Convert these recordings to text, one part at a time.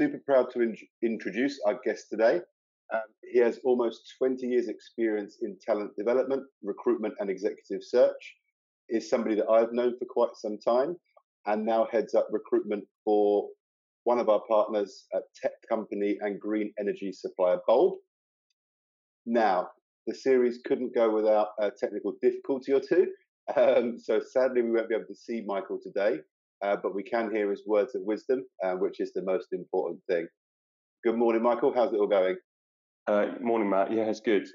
super proud to introduce our guest today. He has almost 20 years experience in talent development, recruitment and executive search, is somebody that I've known for quite some time and now heads up recruitment for one of our partners at tech company and green energy supplier Bulb. Now, the series couldn't go without a technical difficulty or two, so sadly we won't be able to see Michael today, but we can hear his words of wisdom, which is the most important thing. Good morning, Michael. How's it all going? Morning, Matt. Yeah, it's good.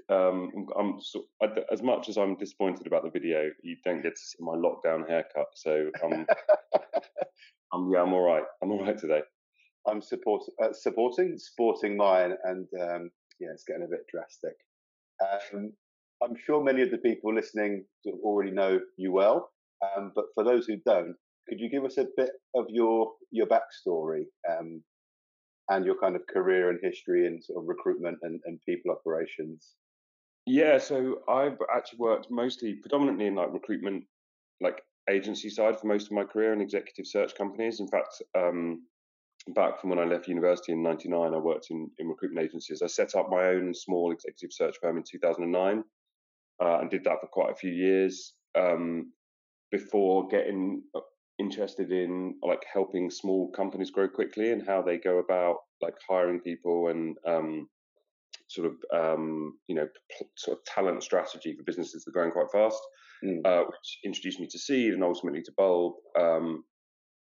As much as I'm disappointed about the video, you don't get to see my lockdown haircut, so I'm all right. I'm all right today. I'm sporting mine, and yeah, it's getting a bit drastic. I'm sure many of the people listening already know you well, but for those who don't, could you give us a bit of your backstory? And your kind of career and history and sort of recruitment and people operations? Yeah, so I've actually worked predominantly in like recruitment, like agency side for most of my career in executive search companies. In fact, back from when I left university in 99, I worked in recruitment agencies. I set up my own small executive search firm in 2009 and did that for quite a few years before getting interested in like helping small companies grow quickly and how they go about like hiring people and sort of talent strategy for businesses that are growing quite fast, which introduced me to Seed and ultimately to Bulb.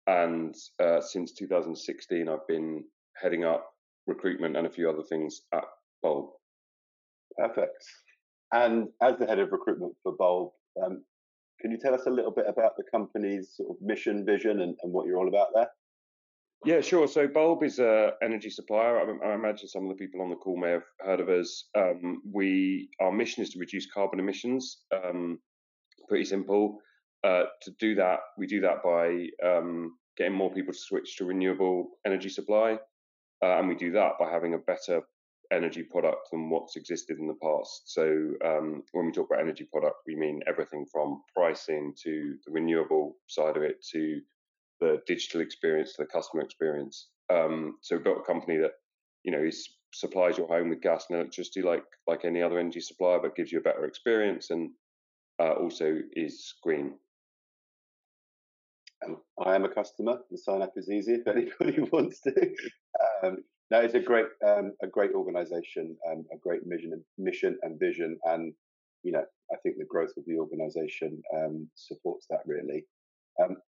And since 2016, I've been heading up recruitment and a few other things at Bulb. Perfect. And as the head of recruitment for Bulb, can you tell us a little bit about the company's sort of mission, vision, and what you're all about there? Yeah, sure. So Bulb is an energy supplier. I imagine some of the people on the call may have heard of us. Our mission is to reduce carbon emissions. Pretty simple. To do that, we do that by getting more people to switch to renewable energy supply, and we do that by having a better energy product than what's existed in the past. So when we talk about energy product, we mean everything from pricing to the renewable side of it to the digital experience to the customer experience. So we've got a company that supplies your home with gas and electricity like any other energy supplier, but gives you a better experience and also is green. I am a customer. The sign up is easy if anybody wants to. No, it's a great organisation, a great mission and vision, and I think the growth of the organisation supports that really.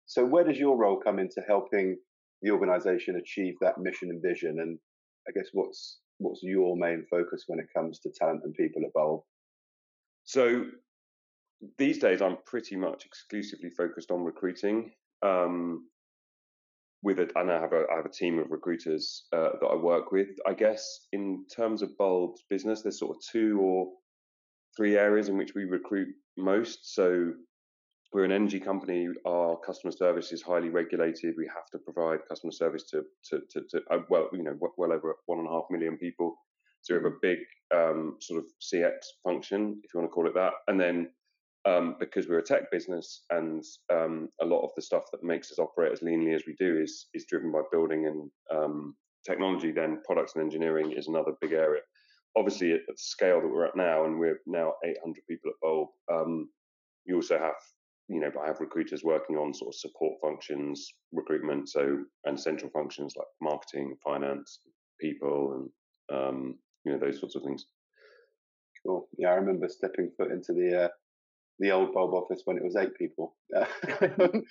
So where does your role come into helping the organisation achieve that mission and vision? And I guess what's your main focus when it comes to talent and people at Bulb? So these days, I'm pretty much exclusively focused on recruiting. I have a team of recruiters that I work with. I guess in terms of Bulb's business, there's sort of two or three areas in which we recruit most. So we're an energy company. Our customer service is highly regulated. We have to provide customer service to well over 1.5 million people. So we have a big sort of CX function, if you want to call it that, and then. Because we're a tech business and a lot of the stuff that makes us operate as leanly as we do is driven by building and technology, then products and engineering is another big area. Obviously, at the scale that we're at now, and we're now 800 people at Bulb, you also have, I have recruiters working on sort of support functions, recruitment, and central functions like marketing, finance, people, and, those sorts of things. Cool. Yeah, I remember stepping foot into the old Bulb office when it was 8 people. And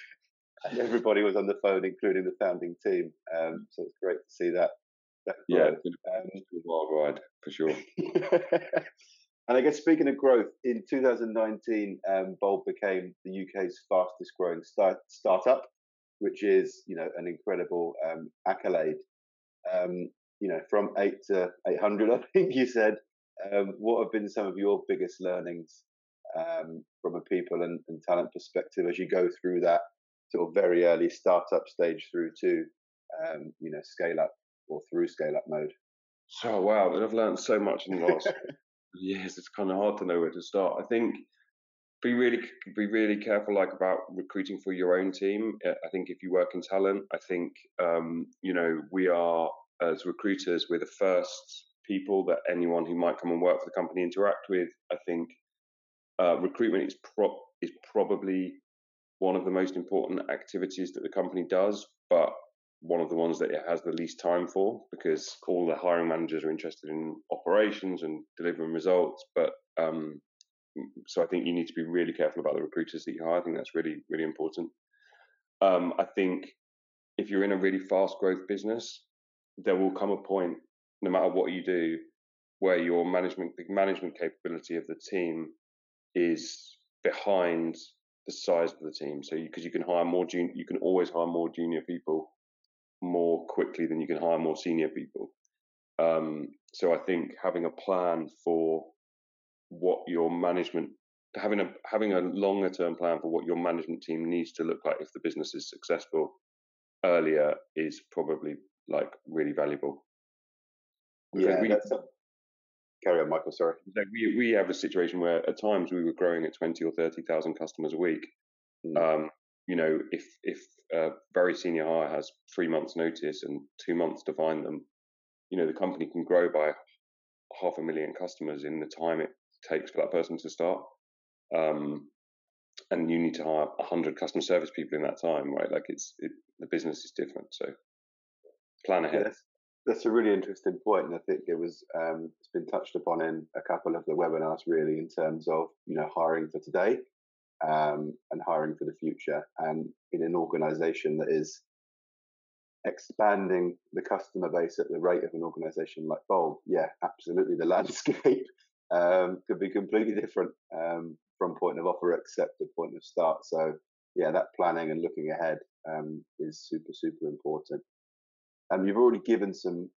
everybody was on the phone, including the founding team. So it's great to see that. Yeah, it's been a wild ride, for sure. And I guess speaking of growth, in 2019, Bulb became the UK's fastest growing startup, which is, an incredible accolade. From 8 to 800, I think you said. What have been some of your biggest learnings from a people and talent perspective as you go through that sort of very early startup stage through to scale up or through scale up mode? Oh wow, I've learned so much in the last years. It's kind of hard to know where to start. I think be really careful about recruiting for your own team. I think if you work in talent, I think we are as recruiters, we're the first people that anyone who might come and work for the company interact with. I think recruitment is probably one of the most important activities that the company does, but one of the ones that it has the least time for, because all the hiring managers are interested in operations and delivering results. But so I think you need to be really careful about the recruiters that you hire. I think that's really, really important. I think if you're in a really fast growth business, there will come a point, no matter what you do, where your management capability of the team is behind the size of the team. So because you can hire more junior, you can always hire more junior people more quickly than you can hire more senior people. So I think having a plan for what your management, having a longer term plan for what your management team needs to look like if the business is successful earlier is probably like really valuable. Because yeah, carry on, Michael, sorry. We have a situation where at times we were growing at 20 or 30,000 customers a week. You know, if a very senior hire has 3 months notice and 2 months to find them, you know, the company can grow by 500,000 customers in the time it takes for that person to start. And you need to hire 100 customer service people in that time, right? Like the business is different. So plan ahead. Yes. That's a really interesting point, and I think it's been touched upon in a couple of the webinars, really, in terms of, you know, hiring for today and hiring for the future. And in an organisation that is expanding the customer base at the rate of an organisation like Bulb, yeah, absolutely, the landscape could be completely different from point of offer except the point of start. So yeah, that planning and looking ahead is super, super important. You've already given some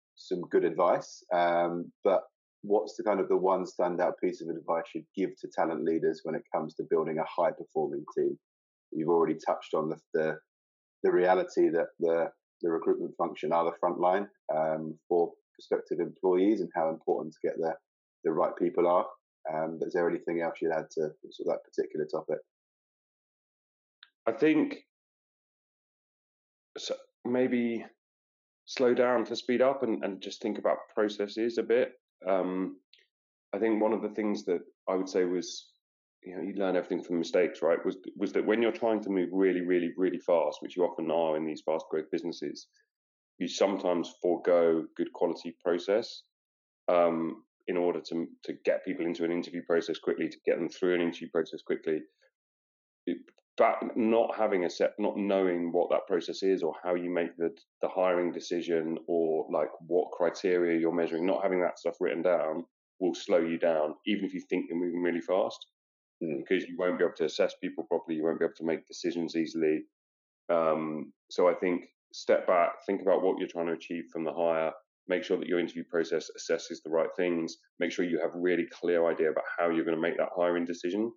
good advice, but what's the kind of the one standout piece of advice you'd give to talent leaders when it comes to building a high performing team? You've already touched on the reality that the recruitment function are the front line for prospective employees and how important to get the right people are. But is there anything else you'd add to sort of that particular topic? I think so, maybe slow down to speed up and just think about processes a bit. I think one of the things that I would say was, you know, you learn everything from mistakes, right? Was that when you're trying to move really, really, really fast, which you often are in these fast growth businesses, you sometimes forego good quality process in order to get people into an interview process quickly, to get them through an interview process quickly. But not having a set, not knowing what that process is or how you make the hiring decision or like what criteria you're measuring, not having that stuff written down will slow you down, even if you think you're moving really fast, because you won't be able to assess people properly. You won't be able to make decisions easily. So I think step back, think about what you're trying to achieve from the hire, make sure that your interview process assesses the right things, make sure you have really clear idea about how you're going to make that hiring decision.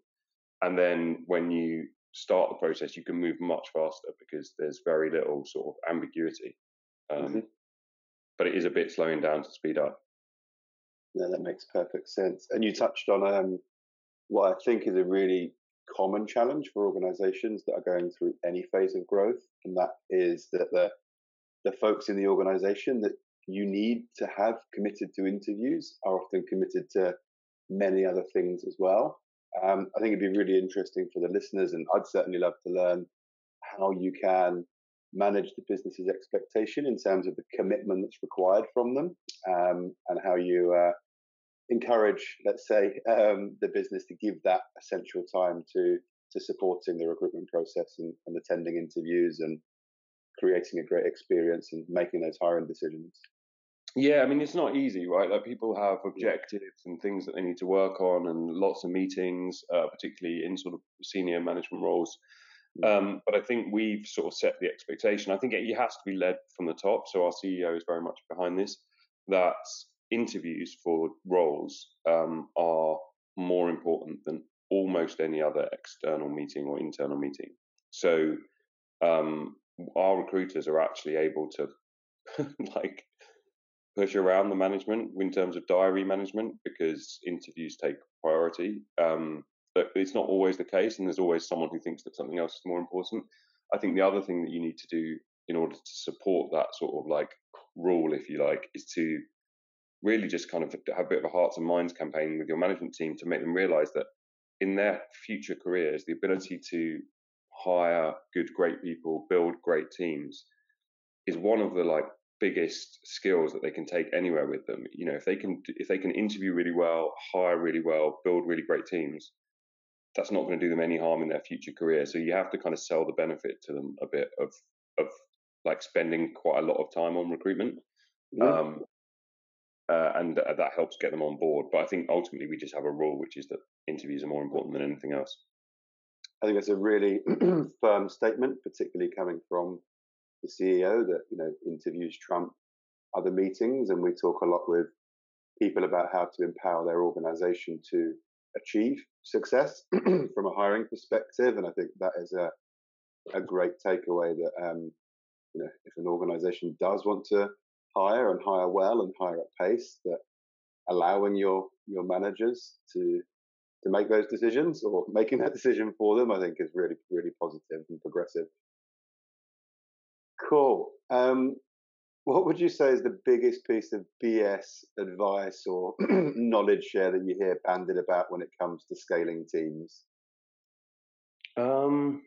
And then when you start the process, you can move much faster because there's very little sort of ambiguity. But it is a bit slowing down to speed up. Yeah, that makes perfect sense. And you touched on what I think is a really common challenge for organizations that are going through any phase of growth, and that is that the folks in the organization that you need to have committed to interviews are often committed to many other things as well. I think it'd be really interesting for the listeners, and I'd certainly love to learn how you can manage the business's expectation in terms of the commitment that's required from them, and how you encourage, let's say, the business to give that essential time to supporting the recruitment process and attending interviews and creating a great experience and making those hiring decisions. Yeah, I mean, it's not easy, right? Like people have objectives and things that they need to work on and lots of meetings, particularly in sort of senior management roles. But I think we've sort of set the expectation. I think it has to be led from the top. So our CEO is very much behind this, that interviews for roles are more important than almost any other external meeting or internal meeting. So our recruiters are actually able to like push around the management in terms of diary management because interviews take priority. But it's not always the case, and there's always someone who thinks that something else is more important. I think the other thing that you need to do in order to support that sort of like rule, if you like, is to really just kind of have a bit of a hearts and minds campaign with your management team to make them realize that in their future careers, the ability to hire good, great people, build great teams is one of the like biggest skills that they can take anywhere with them. You know, if they can interview really well, hire really well, build really great teams, that's not going to do them any harm in their future career. So you have to kind of sell the benefit to them a bit of like spending quite a lot of time on recruitment. Yeah. And that helps get them on board. But I think ultimately we just have a rule, which is that interviews are more important than anything else. I think that's a really firm statement, particularly coming from the CEO, that, you know, interviews trump other meetings. And we talk a lot with people about how to empower their organization to achieve success from a hiring perspective. And I think that is a great takeaway, that, you know, if an organization does want to hire and hire well and hire at pace, that allowing your managers to make those decisions, or making that decision for them, I think is really, really positive and progressive. Cool. What would you say is the biggest piece of BS advice or knowledge share that you hear bandied about when it comes to scaling teams? I'm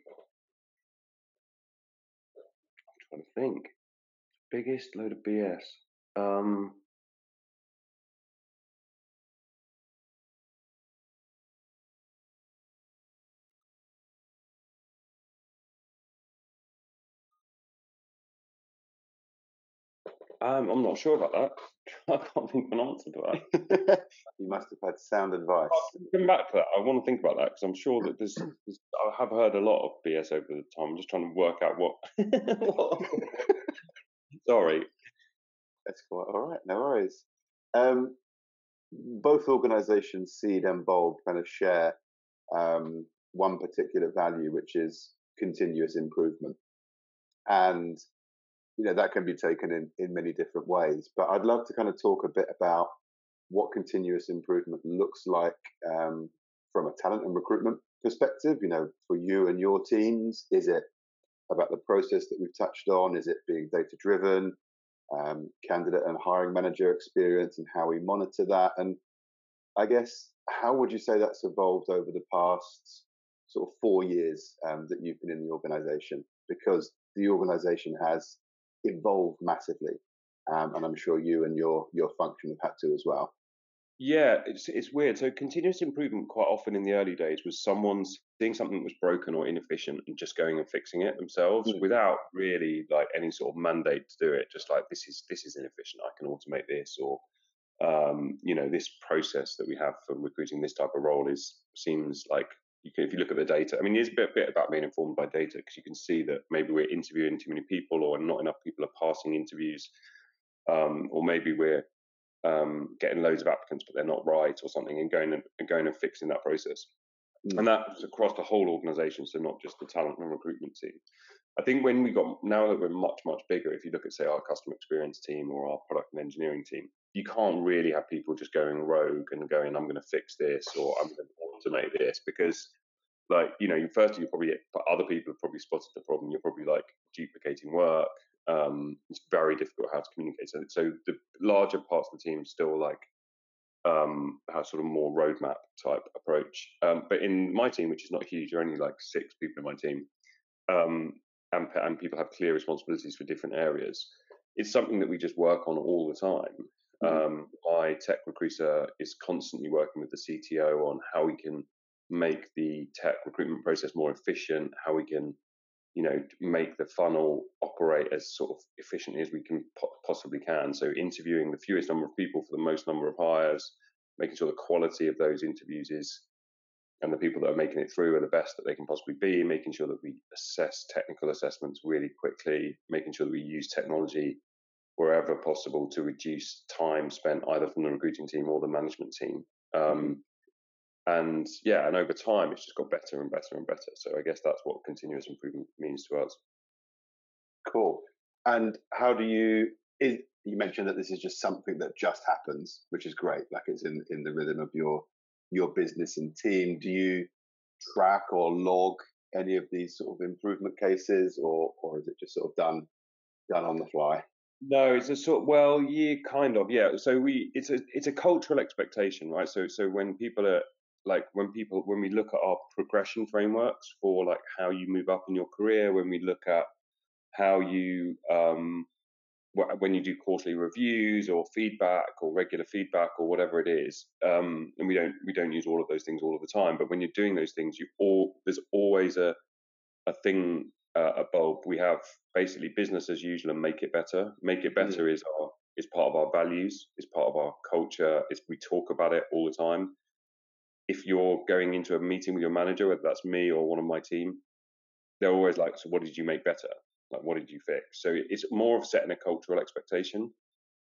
trying to think. Biggest load of BS. I'm not sure about that. I can't think of an answer to that. You must have had sound advice. I'll come back to that. I want to think about that, because I'm sure that there's I have heard a lot of BS over the time. I'm just trying to work out what. Sorry. That's quite all right. No worries. Both organizations, Seed and Bulb, kind of share one particular value, which is continuous improvement. And you know, that can be taken in many different ways, but I'd love to kind of talk a bit about what continuous improvement looks like from a talent and recruitment perspective. You know, for you and your teams, is it about the process that we've touched on? Is it being data-driven, candidate and hiring manager experience, and how we monitor that? And I guess, how would you say that's evolved over the past sort of 4 years that you've been in the organization? Because the organization has evolved massively, and I'm sure you and your function have had to as well. Yeah, it's weird. So continuous improvement quite often in the early days was someone seeing something that was broken or inefficient and just going and fixing it themselves without really like any sort of mandate to do it. Just like, this is inefficient, I can automate this, or you know, this process that we have for recruiting this type of role seems like, if you look at the data, I mean, there's a bit about being informed by data, because you can see that maybe we're interviewing too many people, or not enough people are passing interviews, or maybe we're getting loads of applicants, but they're not right or something, and going and fixing that process. Mm. And that's across the whole organisation, so not just the talent and recruitment team. I think when we got, now that we're much, much bigger, if you look at, say, our customer experience team or our product and engineering team, you can't really have people just going rogue and going, I'm going to fix this, or I'm going to automate this, because, like, you know, firstly, you probably, other people have probably spotted the problem. You're probably like duplicating work. It's very difficult how to communicate. So the larger parts of the team still like have sort of more roadmap type approach. But in my team, which is not huge, there are only like 6 people in my team, and people have clear responsibilities for different areas. It's something that we just work on all the time. My tech recruiter is constantly working with the CTO on how we can make the tech recruitment process more efficient, how we can, you know, make the funnel operate as sort of efficiently as we can possibly can. So interviewing the fewest number of people for the most number of hires, making sure the quality of those interviews is, and the people that are making it through are the best that they can possibly be, making sure that we assess technical assessments really quickly, making sure that we use technology wherever possible to reduce time spent either from the recruiting team or the management team. And yeah, and over time, it's just got better and better and better. So I guess that's what continuous improvement means to us. Cool. And how do you mentioned that this is just something that just happens, which is great. Like, it's in the rhythm of your business and team. Do you track or log any of these sort of improvement cases, or is it just sort of done on the fly? No, it's a sort of, well, yeah, kind of, yeah. So it's a cultural expectation, right? So when people are like, when we look at our progression frameworks for like how you move up in your career, when we look at how you, when you do quarterly reviews or feedback or regular feedback or whatever it is, and we don't use all of those things all of the time, but when you're doing those things, there's always a thing. At Bulb, we have basically business as usual and make it better. Make it better is part of our values, is part of our culture. We talk about it all the time. If you're going into a meeting with your manager, whether that's me or one of my team, they're always like, "So what did you make better? Like, what did you fix?" So it's more of setting a cultural expectation.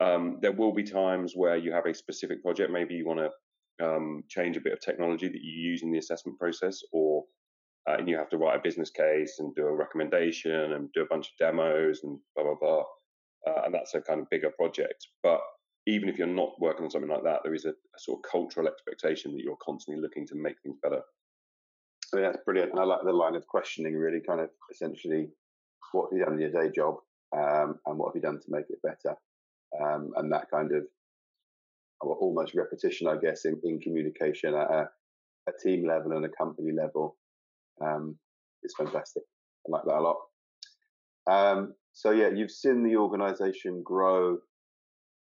There will be times where you have a specific project. Maybe you want to change a bit of technology that you use in the assessment process, or and you have to write a business case and do a recommendation and do a bunch of demos and blah, blah, blah. And that's a kind of bigger project. But even if you're not working on something like that, there is a sort of cultural expectation that you're constantly looking to make things better. I mean, that's brilliant. And I like the line of questioning, really, kind of essentially, what have you done in your day job? And what have you done to make it better? And that kind of almost repetition, I guess, in communication at a team level and a company level. It's fantastic. I like that a lot. So yeah, you've seen the organisation grow,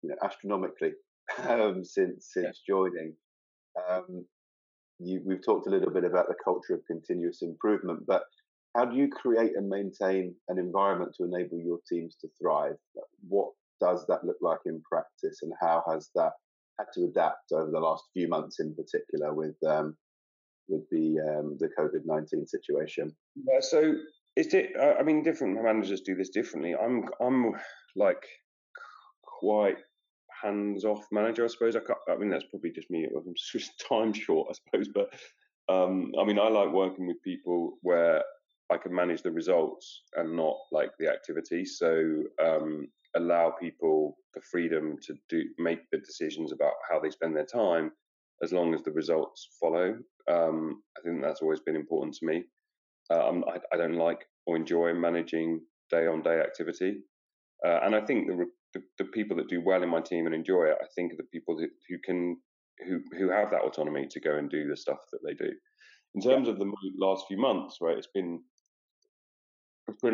you know, astronomically since joining. We've talked a little bit about the culture of continuous improvement, but how do you create and maintain an environment to enable your teams to thrive? What does that look like in practice, and how has that had to adapt over the last few months, in particular with the COVID-19 situation? Yeah, so I mean, different managers do this differently. I'm like quite hands-off manager, I suppose. I mean, that's probably just me. I'm just time short, I suppose. But I mean, I like working with people where I can manage the results and not like the activity. So allow people the freedom to make the decisions about how they spend their time, as long as the results follow. I think that's always been important to me. I don't like or enjoy managing day-on-day activity. And I think the people that do well in my team and enjoy it, I think are the people who have that autonomy to go and do the stuff that they do. In terms of the last few months, right, it's been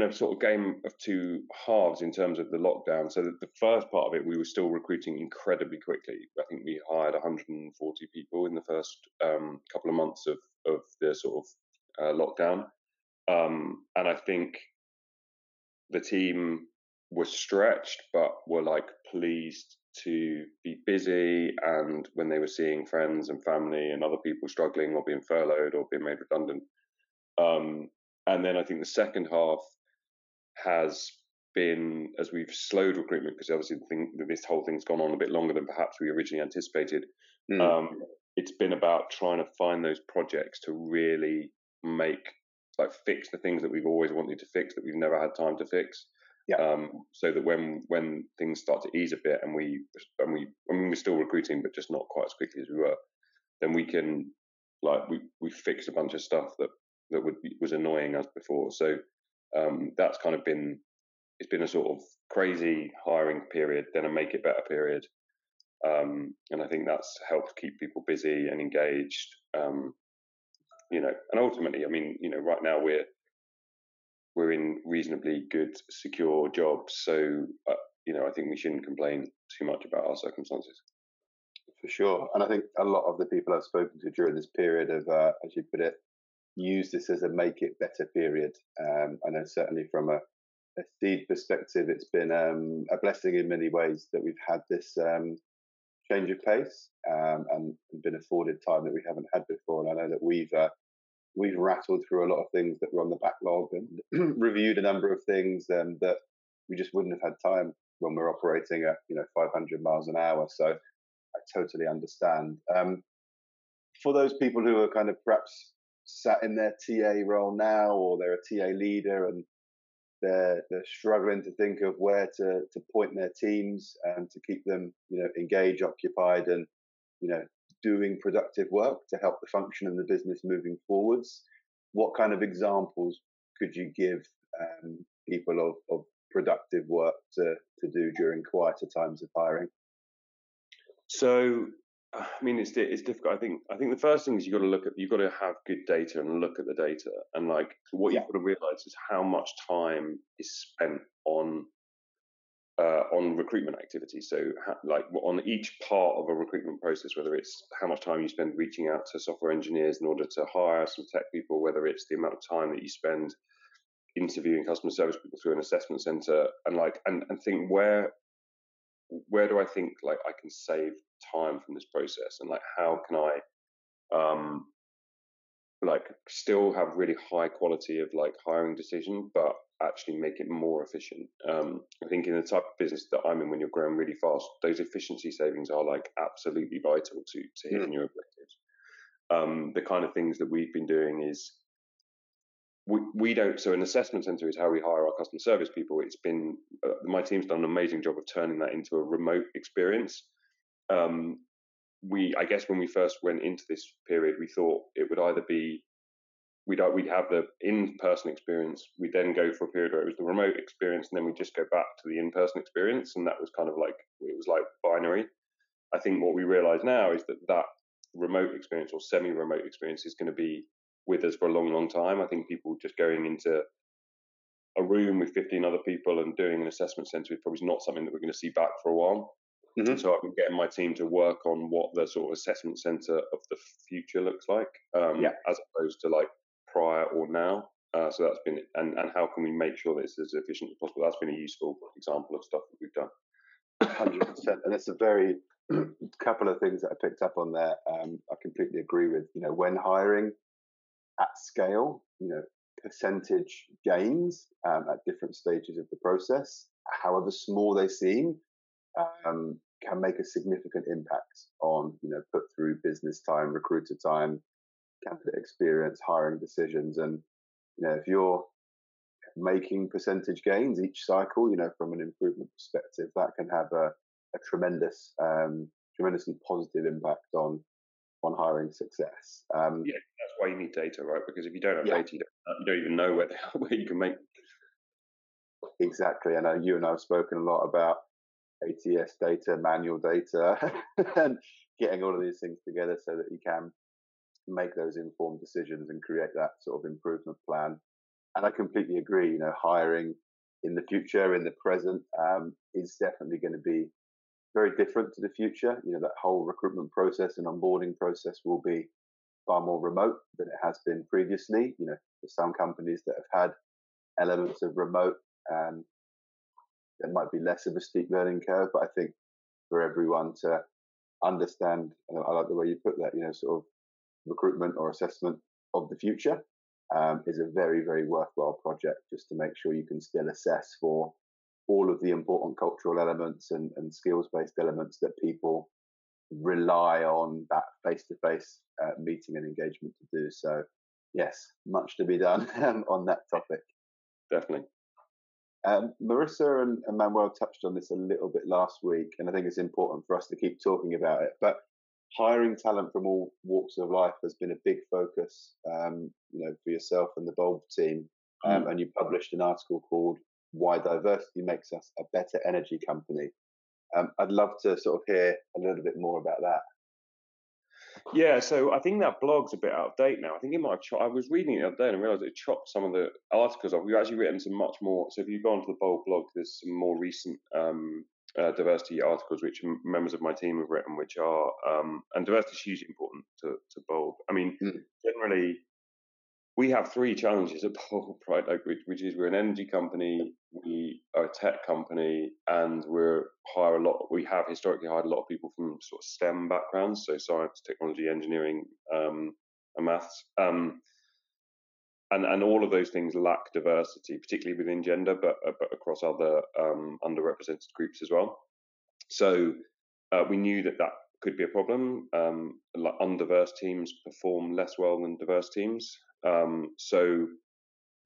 a sort of game of two halves in terms of the lockdown. So that the first part of it, we were still recruiting incredibly quickly. I think we hired 140 people in the first couple of months of the sort of lockdown. And I think the team were stretched, but were like pleased to be busy. And when they were seeing friends and family and other people struggling or being furloughed or being made redundant, and then I think the second half has been, as we've slowed recruitment, because obviously this whole thing's gone on a bit longer than perhaps we originally anticipated. It's been about trying to find those projects to really fix the things that we've always wanted to fix that we've never had time to fix. Yeah. So that when things start to ease a bit and we're still recruiting, but just not quite as quickly as we were, then we can we fix a bunch of stuff that was annoying us before. So that's kind of been, it's been a sort of crazy hiring period, then a make it better period. And I think that's helped keep people busy and engaged. And ultimately, I mean, you know, right now we're in reasonably good, secure jobs. So, I think we shouldn't complain too much about our circumstances. For sure. And I think a lot of the people I've spoken to during this period have, as you put it, use this as a make it better period. I know certainly from a Seed perspective, it's been a blessing in many ways that we've had this change of pace and been afforded time that we haven't had before. And I know that we've rattled through a lot of things that were on the backlog and reviewed a number of things that we just wouldn't have had time when we're operating at 500 miles an hour. So I totally understand. For those people who are kind of perhaps sat in their TA role now, or they're a TA leader and they're struggling to think of where to point their teams and to keep them, engaged, occupied and, doing productive work to help the function and the business moving forwards. What kind of examples could you give people of productive work to do during quieter times of hiring? So, I mean, it's difficult. I think the first thing is you've got to have good data and look at the data. And like what you've got to realize is how much time is spent on recruitment activity. So like on each part of a recruitment process, whether it's how much time you spend reaching out to software engineers in order to hire some tech people, whether it's the amount of time that you spend interviewing customer service people through an assessment center, and like and think where do I think like I can save time from this process, and like how can I like still have really high quality of like hiring decision but actually make it more efficient. I think in the type of business that I'm in, when you're growing really fast, those efficiency savings are like absolutely vital to hitting your objectives. The kind of things that we've been doing is we don't, so an assessment center is how we hire our customer service people. It's been, my team's done an amazing job of turning that into a remote experience. I guess when we first went into this period, we thought it would either be, we'd have the in-person experience, we'd then go for a period where it was the remote experience, and then we'd just go back to the in-person experience. And that was kind of like, it was like binary. I think what we realize now is that remote experience or semi-remote experience is going to be with us for a long, long time. I think people just going into a room with 15 other people and doing an assessment center is probably not something that we're going to see back for a while. Mm-hmm. So I've been getting my team to work on what the sort of assessment center of the future looks like, as opposed to like prior or now. So that's been, and how can we make sure that it's as efficient as possible? That's been a useful example of stuff that we've done. 100%, and it's a very couple of things that I picked up on there. I completely agree with, when hiring at scale, percentage gains at different stages of the process, however small they seem, can make a significant impact on, put through business time, recruiter time, candidate experience, hiring decisions. And, if you're making percentage gains each cycle, from an improvement perspective, that can have a tremendous, tremendously positive impact on hiring success. That's why you need data, right? Because if you don't have data, you don't even know where you can make. Exactly. And you and I have spoken a lot about ATS data, manual data, and getting all of these things together so that you can make those informed decisions and create that sort of improvement plan. And I completely agree, hiring in the future, in the present, is definitely going to be very different to the future. That whole recruitment process and onboarding process will be far more remote than it has been previously. There's some companies that have had elements of remote, there might be less of a steep learning curve, but I think for everyone to understand, I like the way you put that, sort of recruitment or assessment of the future is a very, very worthwhile project, just to make sure you can still assess for all of the important cultural elements and skills-based elements that people rely on that face-to-face meeting and engagement to do. So, yes, much to be done on that topic. Definitely. Marissa and Manuel touched on this a little bit last week, and I think it's important for us to keep talking about it. But hiring talent from all walks of life has been a big focus, for yourself and the Bulb team. And you published an article called "Why Diversity Makes Us a Better Energy Company." I'd love to sort of hear a little bit more about that. Yeah, so I think that blog's a bit out of date now. I think it might have I was reading it the other day and I realised it chopped some of the articles off. We've actually written some much more. So if you go onto the Bulb blog, there's some more recent diversity articles which members of my team have written, which are and diversity is hugely important to Bulb. I mean, generally we have three challenges at Bulb, right? Like, which is we're an energy company, we are a tech company, and we have historically hired a lot of people from sort of STEM backgrounds, so science, technology, engineering, and maths. And all of those things lack diversity, particularly within gender, but across other underrepresented groups as well. So we knew that could be a problem. Undiverse teams perform less well than diverse teams. So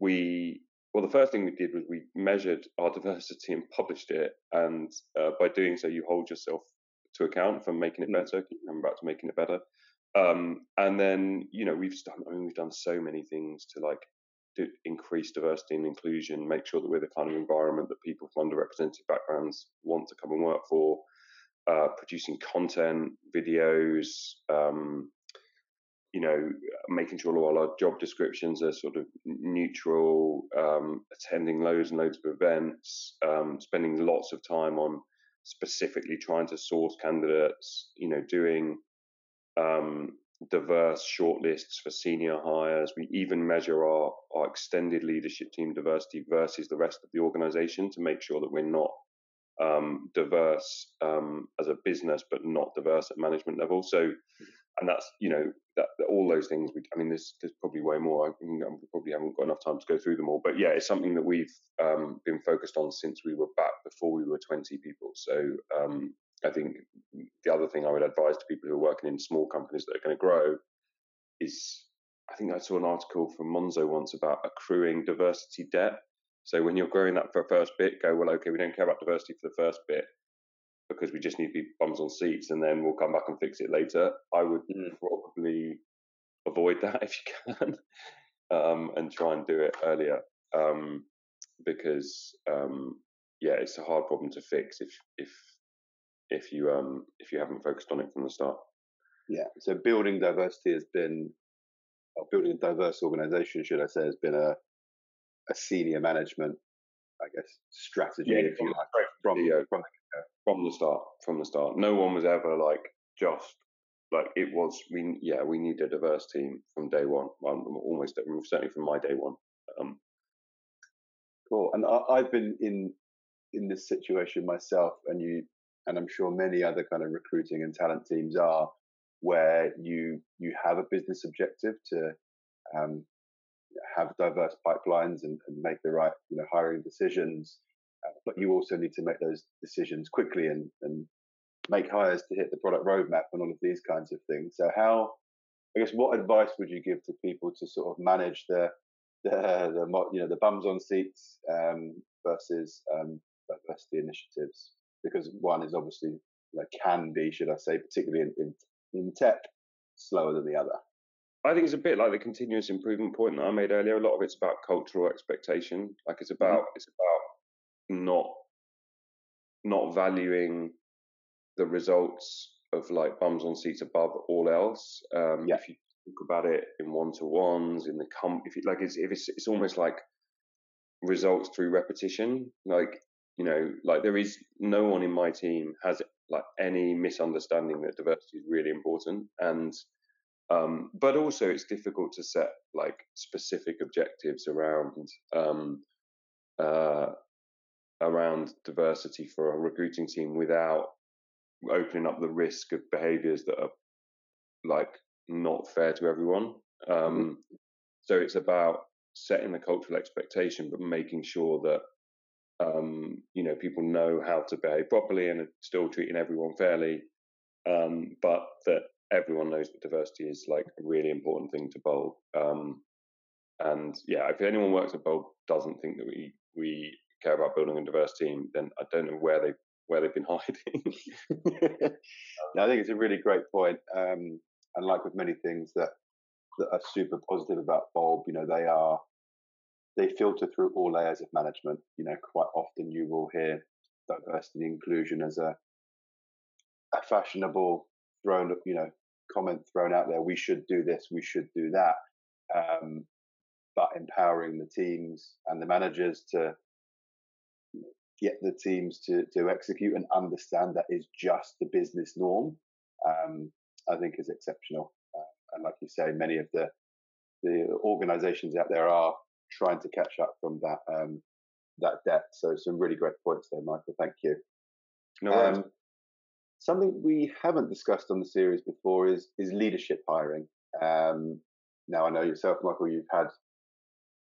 the first thing we did was we measured our diversity and published it. And by doing so, you hold yourself to account for making it better. Keep coming back to making it better. And then, we've done so many things to like to increase diversity and inclusion, make sure that we're the kind of environment that people from underrepresented backgrounds want to come and work for, producing content, videos, making sure all our job descriptions are sort of neutral, attending loads and loads of events, spending lots of time on specifically trying to source candidates, doing diverse shortlists for senior hires. We even measure our extended leadership team diversity versus the rest of the organization to make sure that we're not diverse as a business, but not diverse at management level. So, and that's, all those things. There's probably way more. I probably haven't got enough time to go through them all. But yeah, it's something that we've been focused on since we were back before we were 20 people. So I think the other thing I would advise to people who are working in small companies that are going to grow is, I think I saw an article from Monzo once about accruing diversity debt. So when you're growing that for a first bit, go, well, okay, we don't care about diversity for the first bit, because we just need to be bums on seats, and then we'll come back and fix it later. I would probably avoid that if you can, and try and do it earlier, because it's a hard problem to fix if you haven't focused on it from the start. Yeah. So building diversity has been, or building a diverse organisation, should I say, has been a senior management, I guess, strategy, if you like, from the start. No one was ever we need a diverse team from day one. Almost certainly from my day one. Cool. And I've been in this situation myself, and I'm sure many other kind of recruiting and talent teams are, where you have a business objective to have diverse pipelines and make the right hiring decisions. But you also need to make those decisions quickly and make hires to hit the product roadmap and all of these kinds of things. So what advice would you give to people to sort of manage the bums on seats versus diversity initiatives? Because one is obviously, can be, should I say, particularly in tech, slower than the other. I think it's a bit like the continuous improvement point that I made earlier. A lot of it's about cultural expectation. It's about not valuing the results of bums on seats above all else. If you talk about it in one-to-ones, in the it's almost like results through repetition. There is no one in my team has any misunderstanding that diversity is really important. And but also it's difficult to set specific objectives around diversity for a recruiting team without opening up the risk of behaviors that are not fair to everyone. So it's about setting the cultural expectation, but making sure that, people know how to behave properly and are still treating everyone fairly. But that everyone knows that diversity is a really important thing to Bulb. If anyone works at Bulb doesn't think that we care about building a diverse team, then I don't know where they've been hiding. No, I think it's a really great point. And like with many things that are super positive about Bulb, they filter through all layers of management. Quite often you will hear diversity and inclusion as a fashionable comment thrown out there. We should do this, we should do that. But empowering the teams and the managers to get the teams to execute and understand that is just the business norm, I think is exceptional. And like you say, many of the organizations out there are trying to catch up from that debt. So some really great points there, Michael. Thank you. No worries. Something we haven't discussed on the series before is leadership hiring. Now I know yourself, Michael, you've had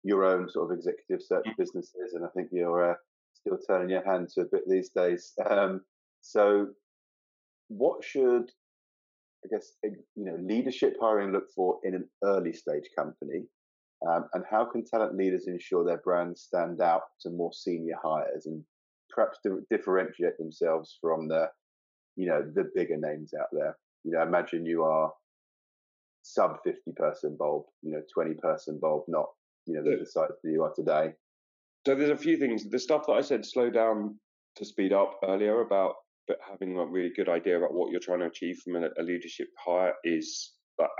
your own sort of executive search businesses, and I think you're still turning your hand to a bit these days. So what should, leadership hiring look for in an early stage company? And how can talent leaders ensure their brands stand out to more senior hires and perhaps differentiate themselves from the bigger names out there? Imagine you are sub 50 person Bulb, 20 person Bulb, not the sites that you are today. So there's a few things. The stuff that I said, slow down to speed up earlier about, but having a really good idea about what you're trying to achieve from a leadership hire is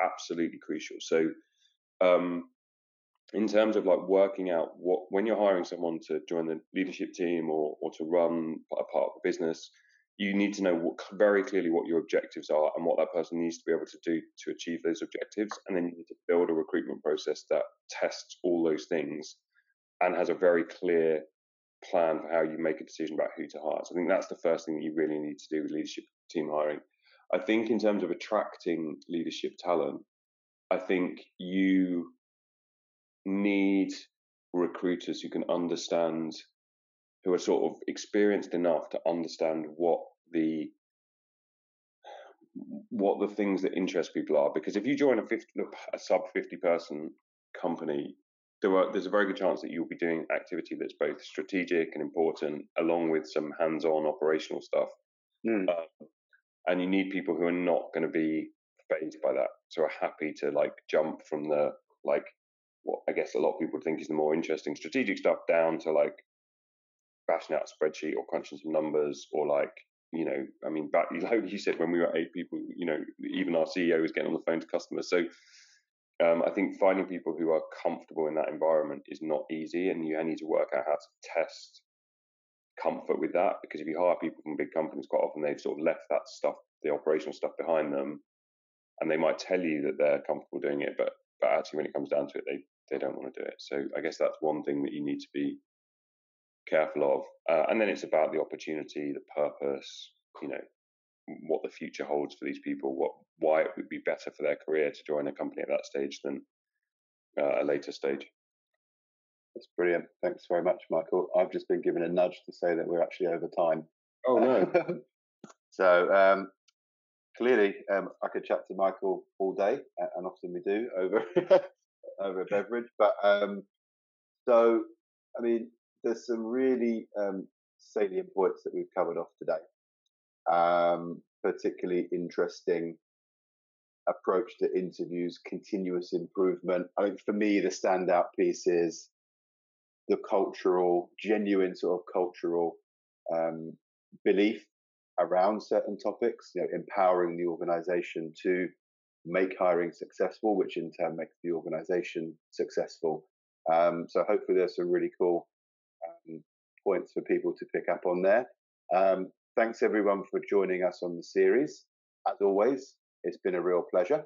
absolutely crucial. So in terms of like working out what, when you're hiring someone to join the leadership team or to run a part of the business, you need to know very clearly what your objectives are and what that person needs to be able to do to achieve those objectives. And then you need to build a recruitment process that tests all those things and has a very clear plan for how you make a decision about who to hire. So I think that's the first thing you really need to do with leadership team hiring. I think in terms of attracting leadership talent, I think you need recruiters who can understand, who are sort of experienced enough to understand what the things that interest people are. Because if you join a sub 50 person company, there's a very good chance that you'll be doing activity that's both strategic and important, along with some hands-on operational stuff. Mm. And you need people who are not going to be phased by that, so are happy to like jump from the like what I guess a lot of people think is the more interesting strategic stuff down to like bashing out a spreadsheet or crunching some numbers or like I mean, back like you said, when we were 8 people, even our CEO was getting on the phone to customers. So I think finding people who are comfortable in that environment is not easy, and you need to work out how to test comfort with that, because if you hire people from big companies, quite often they've sort of left that stuff, the operational stuff behind them, and they might tell you that they're comfortable doing it, but actually when it comes down to it, they don't want to do it. So I guess that's one thing that you need to be careful of. And then it's about the opportunity, the purpose, what the future holds for these people, why it would be better for their career to join a company at that stage than a later stage. That's brilliant. Thanks very much, Michael. I've just been given a nudge to say that we're actually over time. Oh, no. So clearly I could chat to Michael all day, and often we do over over a beverage. But so, I mean, there's some really salient points that we've covered off today. Particularly interesting approach to interviews, continuous improvement. I think for me, the standout piece is the genuine cultural belief around certain topics, empowering the organization to make hiring successful, which in turn makes the organization successful. So hopefully there's some really cool points for people to pick up on there. Thanks everyone for joining us on the series. As always, it's been a real pleasure.